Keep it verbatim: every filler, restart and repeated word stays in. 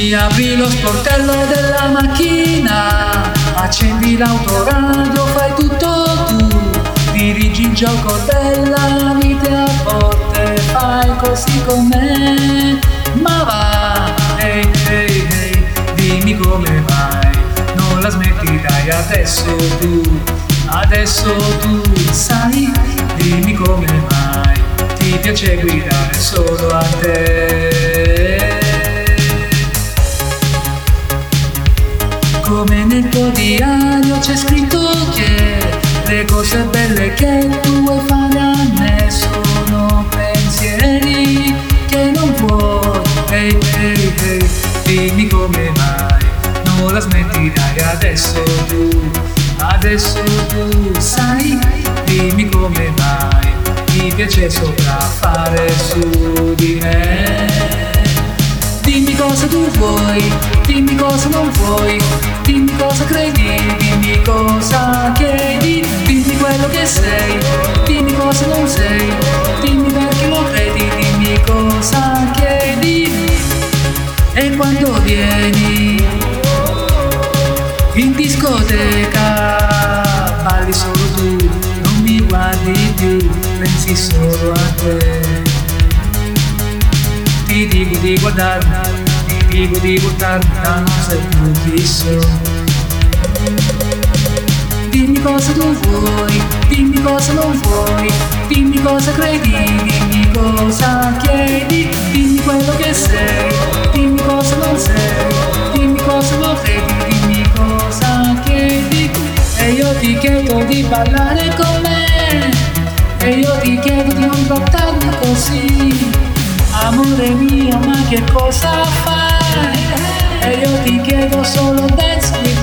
Mi apri lo sportello della macchina, accendi l'autoradio, fai tutto tu, dirigi il gioco della vita, a volte fai così con me, ma va, ehi, ehi, ehi, dimmi come vai, non la smetti dai, adesso tu, adesso tu sai, dimmi come mai, ti piace guidare solo a te. Come nel tuo diario c'è scritto che le cose belle che tu vuoi fare a me sono pensieri che non puoi. Ehi, ehi, ehi, dimmi come mai, non la smetti dai, adesso tu, adesso tu sai, dimmi come mai, ti piace sopraffare su di me. Dimmi cosa tu vuoi, dimmi cosa non vuoi, dimmi cosa credi, dimmi cosa chiedi, dimmi quello che sei, dimmi cosa non sei, dimmi perché lo credi, dimmi cosa chiedi. E quando vieni in discoteca balli solo tu, non mi guardi più, pensi solo a te. Ti dico di guardarla, ti dico di buttarla, non sei più fisso. Dimmi cosa tu vuoi, dimmi cosa non vuoi, dimmi cosa credi, dimmi cosa chiedi, dimmi quello che sei, dimmi cosa non sei, dimmi cosa non credi, dimmi cosa chiedi. E io ti chiedo di ballare con me, e io ti chiedo di non trattarmi così. Amore mio, ma che cosa fai? E io ti chiedo solo dance with